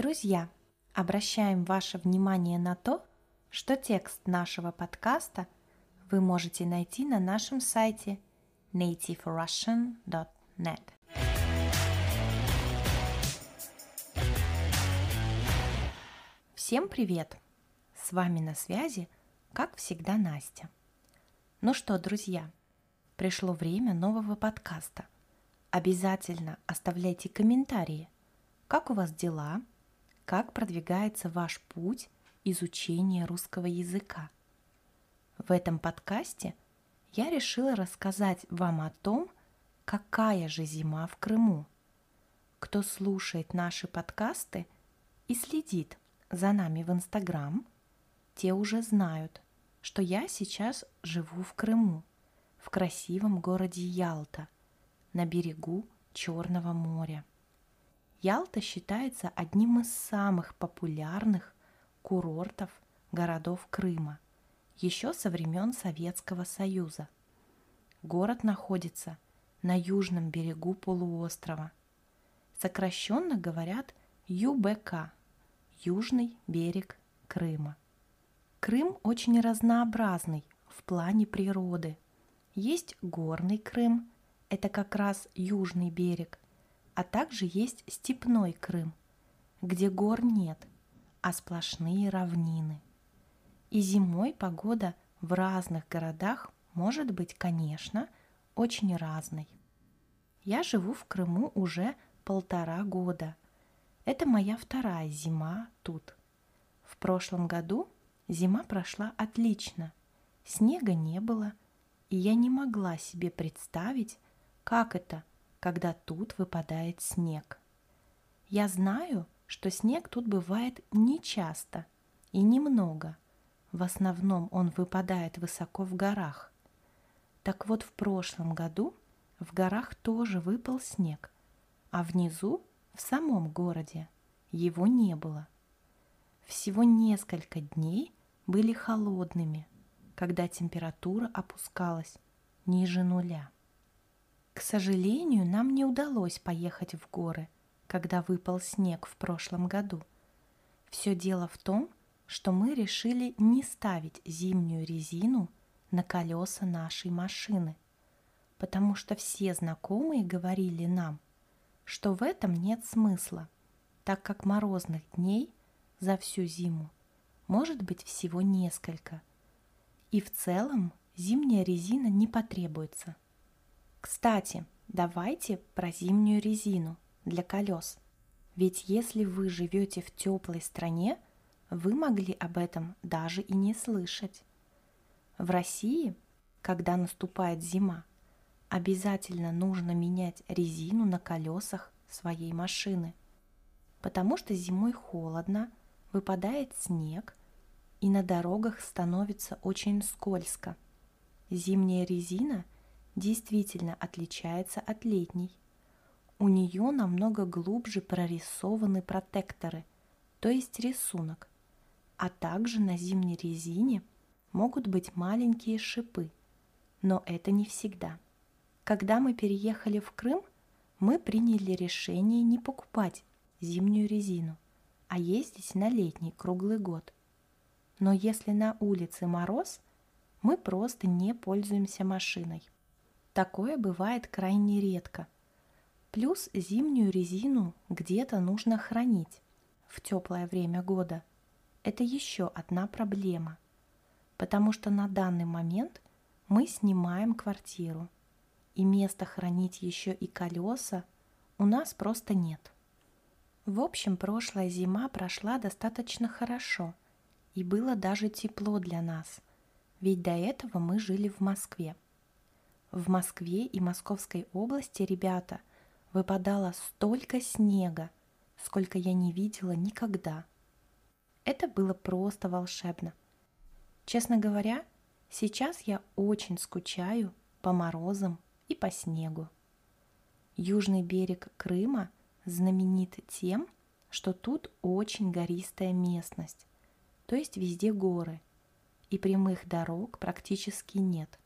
Друзья, обращаем ваше внимание на то, что текст нашего подкаста вы можете найти на нашем сайте nativeforrussian.net. Всем привет! С вами на связи, как всегда, Настя. Ну что, друзья, пришло время нового подкаста. Обязательно оставляйте комментарии, как у вас дела, как продвигается ваш путь изучения русского языка. В этом подкасте я решила рассказать вам о том, какая же зима в Крыму. Кто слушает наши подкасты и следит за нами в Инстаграм, те уже знают, что я сейчас живу в Крыму, в красивом городе Ялта, на берегу Черного моря. Ялта считается одним из самых популярных курортов городов Крыма еще со времен Советского Союза. Город находится на южном берегу полуострова. Сокращенно говорят ЮБК – Южный берег Крыма. Крым очень разнообразный в плане природы. Есть горный Крым – это как раз южный берег, а также есть степной Крым, где гор нет, а сплошные равнины. И зимой погода в разных городах может быть, конечно, очень разной. Я живу в Крыму уже 1,5 года. Это моя 2-я зима тут. В прошлом году зима прошла отлично. Снега не было, и я не могла себе представить, как это, когда тут выпадает снег. Я знаю, что снег тут бывает нечасто и немного. В основном он выпадает высоко в горах. Так вот, в прошлом году в горах тоже выпал снег, а внизу, в самом городе, его не было. Всего несколько дней были холодными, когда температура опускалась ниже 0. К сожалению, нам не удалось поехать в горы, когда выпал снег в прошлом году. Все дело в том, что мы решили не ставить зимнюю резину на колеса нашей машины, потому что все знакомые говорили нам, что в этом нет смысла, так как морозных дней за всю зиму может быть всего несколько, и в целом зимняя резина не потребуется. Кстати, давайте про зимнюю резину для колес, ведь если вы живете в теплой стране, вы могли об этом даже и не слышать. В России, когда наступает зима, обязательно нужно менять резину на колесах своей машины, потому что зимой холодно, выпадает снег, и на дорогах становится очень скользко. Зимняя резина действительно отличается от летней. У нее намного глубже прорисованы протекторы, то есть рисунок. А также на зимней резине могут быть маленькие шипы, но это не всегда. Когда мы переехали в Крым, мы приняли решение не покупать зимнюю резину, а ездить на летний круглый год. Но если на улице мороз, мы просто не пользуемся машиной. Такое бывает крайне редко. Плюс зимнюю резину где-то нужно хранить в теплое время года. Это еще одна проблема, потому что на данный момент мы снимаем квартиру, и места хранить еще и колеса у нас просто нет. В общем, прошлая зима прошла достаточно хорошо, и было даже тепло для нас, ведь до этого мы жили в Москве. В Москве и Московской области, ребята, выпадало столько снега, сколько я не видела никогда. Это было просто волшебно. Честно говоря, сейчас я очень скучаю по морозам и по снегу. Южный берег Крыма знаменит тем, что тут очень гористая местность, то есть везде горы, и прямых дорог практически нет.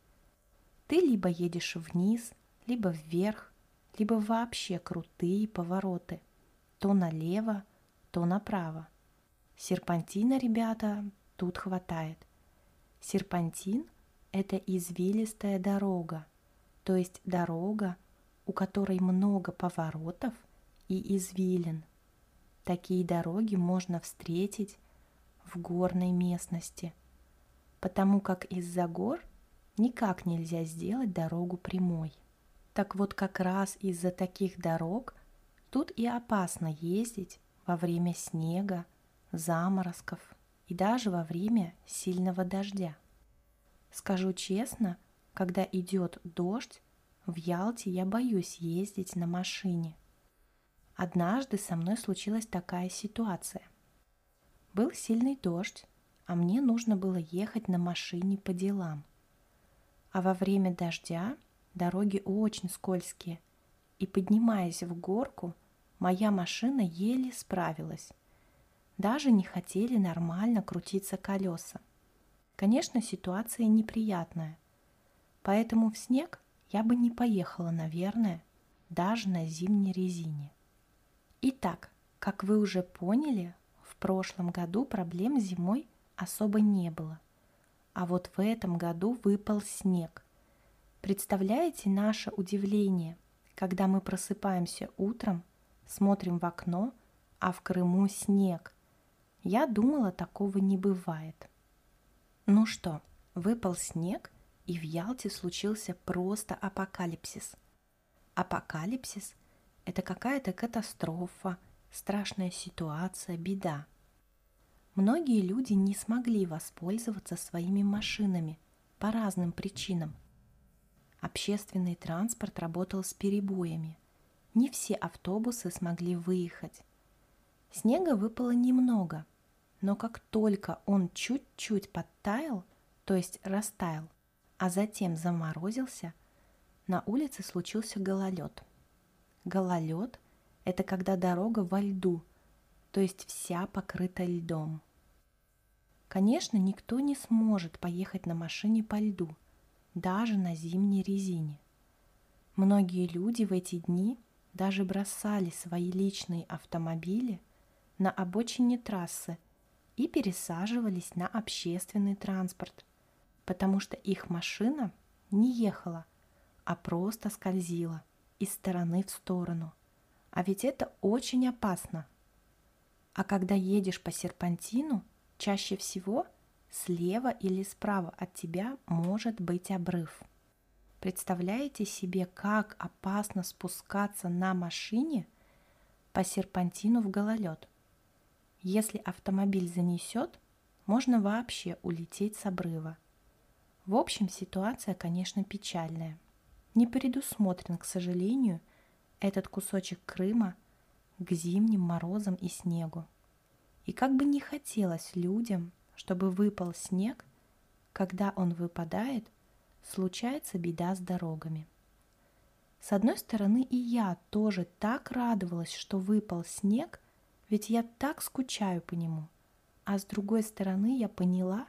Ты либо едешь вниз, либо вверх, либо вообще крутые повороты, то налево, то направо. Серпантина, ребята, тут хватает. Серпантин – это извилистая дорога, то есть дорога, у которой много поворотов и извилин. Такие дороги можно встретить в горной местности, потому как из-за гор никак нельзя сделать дорогу прямой. Так вот, как раз из-за таких дорог тут и опасно ездить во время снега, заморозков и даже во время сильного дождя. Скажу честно, когда идет дождь, в Ялте я боюсь ездить на машине. Однажды со мной случилась такая ситуация. Был сильный дождь, а мне нужно было ехать на машине по делам. А во время дождя дороги очень скользкие, и, поднимаясь в горку, моя машина еле справилась. Даже не хотели нормально крутиться колеса. Конечно, ситуация неприятная, поэтому в снег я бы не поехала, наверное, даже на зимней резине. Итак, как вы уже поняли, в прошлом году проблем зимой особо не было. А вот в этом году выпал снег. Представляете наше удивление, когда мы просыпаемся утром, смотрим в окно, а в Крыму снег. Я думала, такого не бывает. Ну что, выпал снег, и в Ялте случился просто апокалипсис. Апокалипсис – это какая-то катастрофа, страшная ситуация, беда. Многие люди не смогли воспользоваться своими машинами по разным причинам. Общественный транспорт работал с перебоями. Не все автобусы смогли выехать. Снега выпало немного, но как только он чуть-чуть подтаял, то есть растаял, а затем заморозился, на улице случился гололед. Гололед – это когда дорога во льду, то есть вся покрыта льдом. Конечно, никто не сможет поехать на машине по льду, даже на зимней резине. Многие люди в эти дни даже бросали свои личные автомобили на обочине трассы и пересаживались на общественный транспорт, потому что их машина не ехала, а просто скользила из стороны в сторону. А ведь это очень опасно. А когда едешь по серпантину, чаще всего слева или справа от тебя может быть обрыв. Представляете себе, как опасно спускаться на машине по серпантину в гололед? Если автомобиль занесет, можно вообще улететь с обрыва. В общем, ситуация, конечно, печальная. Не предусмотрен, к сожалению, этот кусочек Крыма к зимним морозам и снегу. И как бы не хотелось людям, чтобы выпал снег, когда он выпадает, случается беда с дорогами. С одной стороны, и я тоже так радовалась, что выпал снег, ведь я так скучаю по нему. А с другой стороны, я поняла,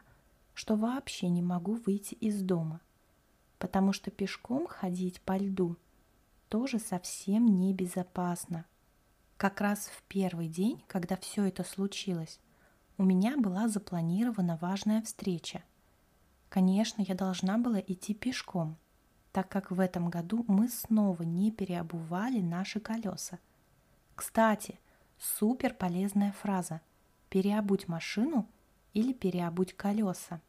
что вообще не могу выйти из дома, потому что пешком ходить по льду тоже совсем небезопасно. Как раз в первый день, когда все это случилось, у меня была запланирована важная встреча. Конечно, я должна была идти пешком, так как в этом году мы снова не переобували наши колеса. Кстати, супер полезная фраза «переобуть машину» или «переобуть колеса».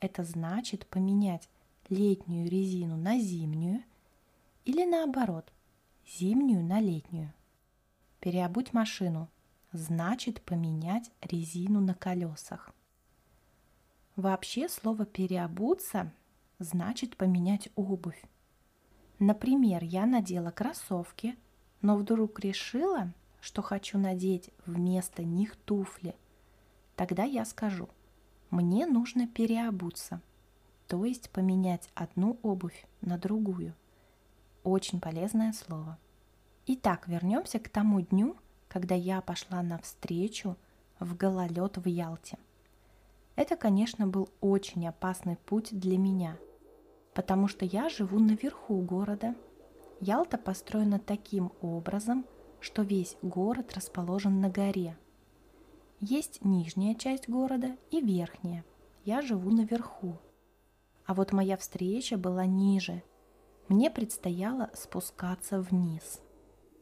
Это значит поменять летнюю резину на зимнюю или наоборот, зимнюю на летнюю. Переобуть машину значит поменять резину на колесах. Вообще слово «переобуться» значит поменять обувь. Например, я надела кроссовки, но вдруг решила, что хочу надеть вместо них туфли. Тогда я скажу: мне нужно переобуться, то есть поменять одну обувь на другую. Очень полезное слово. Итак, вернемся к тому дню, когда я пошла на встречу в гололед в Ялте. Это, конечно, был очень опасный путь для меня, потому что я живу наверху города. Ялта построена таким образом, что весь город расположен на горе, Есть нижняя часть города и верхняя. Я живу наверху. А вот моя встреча была ниже. Мне предстояло спускаться вниз.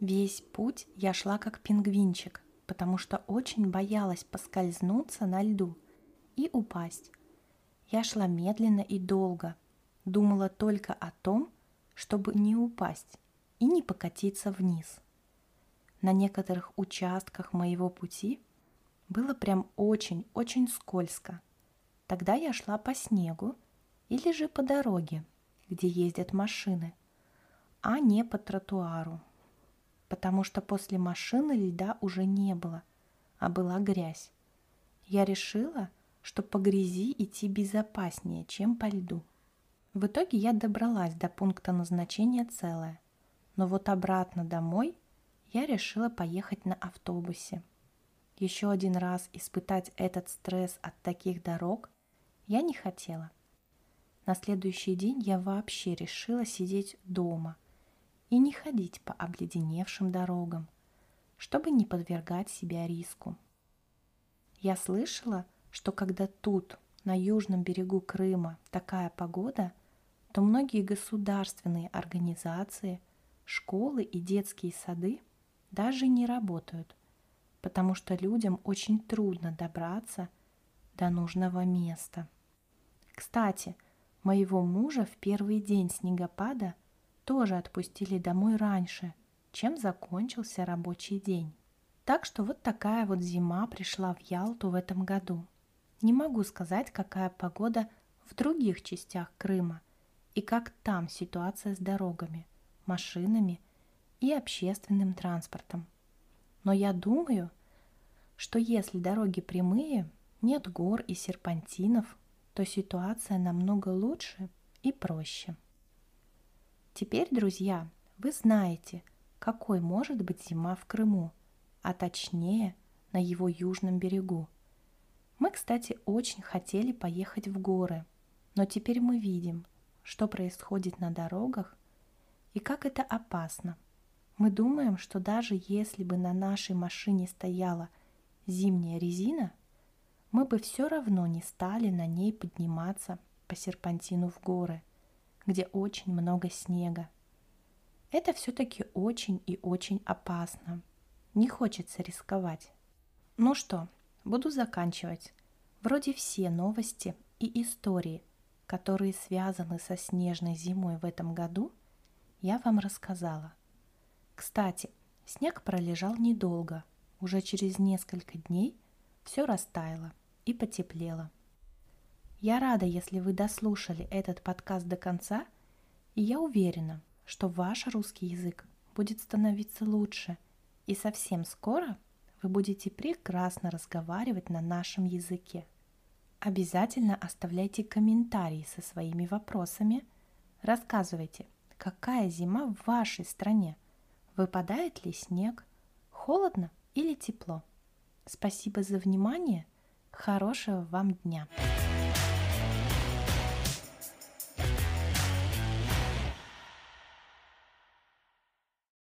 Весь путь я шла как пингвинчик, потому что очень боялась поскользнуться на льду и упасть. Я шла медленно и долго, думала только о том, чтобы не упасть и не покатиться вниз. На некоторых участках моего пути было прям очень-очень скользко. Тогда я шла по снегу или же по дороге, где ездят машины, а не по тротуару, потому что после машины льда уже не было, а была грязь. Я решила, что по грязи идти безопаснее, чем по льду. В итоге я добралась до пункта назначения целая, но вот обратно домой я решила поехать на автобусе. Еще один раз испытать этот стресс от таких дорог я не хотела. На следующий день я вообще решила сидеть дома и не ходить по обледеневшим дорогам, чтобы не подвергать себя риску. Я слышала, что когда тут, на южном берегу Крыма, такая погода, то многие государственные организации, школы и детские сады даже не работают, потому что людям очень трудно добраться до нужного места. Кстати, моего мужа в первый день снегопада тоже отпустили домой раньше, чем закончился рабочий день. Так что вот такая вот зима пришла в Ялту в этом году. Не могу сказать, какая погода в других частях Крыма и как там ситуация с дорогами, машинами и общественным транспортом. Но я думаю, что если дороги прямые, нет гор и серпантинов, то ситуация намного лучше и проще. Теперь, друзья, вы знаете, какой может быть зима в Крыму, а точнее на его южном берегу. Мы, кстати, очень хотели поехать в горы, но теперь мы видим, что происходит на дорогах и как это опасно. Мы думаем, что даже если бы на нашей машине стояла зимняя резина, мы бы все равно не стали на ней подниматься по серпантину в горы, где очень много снега. Это все-таки очень и очень опасно. Не хочется рисковать. Ну что, буду заканчивать. Вроде все новости и истории, которые связаны со снежной зимой в этом году, я вам рассказала. Кстати, снег пролежал недолго, уже через несколько дней все растаяло и потеплело. Я рада, если вы дослушали этот подкаст до конца, и я уверена, что ваш русский язык будет становиться лучше, и совсем скоро вы будете прекрасно разговаривать на нашем языке. Обязательно оставляйте комментарии со своими вопросами, рассказывайте, какая зима в вашей стране. Выпадает ли снег? Холодно или тепло? Спасибо за внимание. Хорошего вам дня!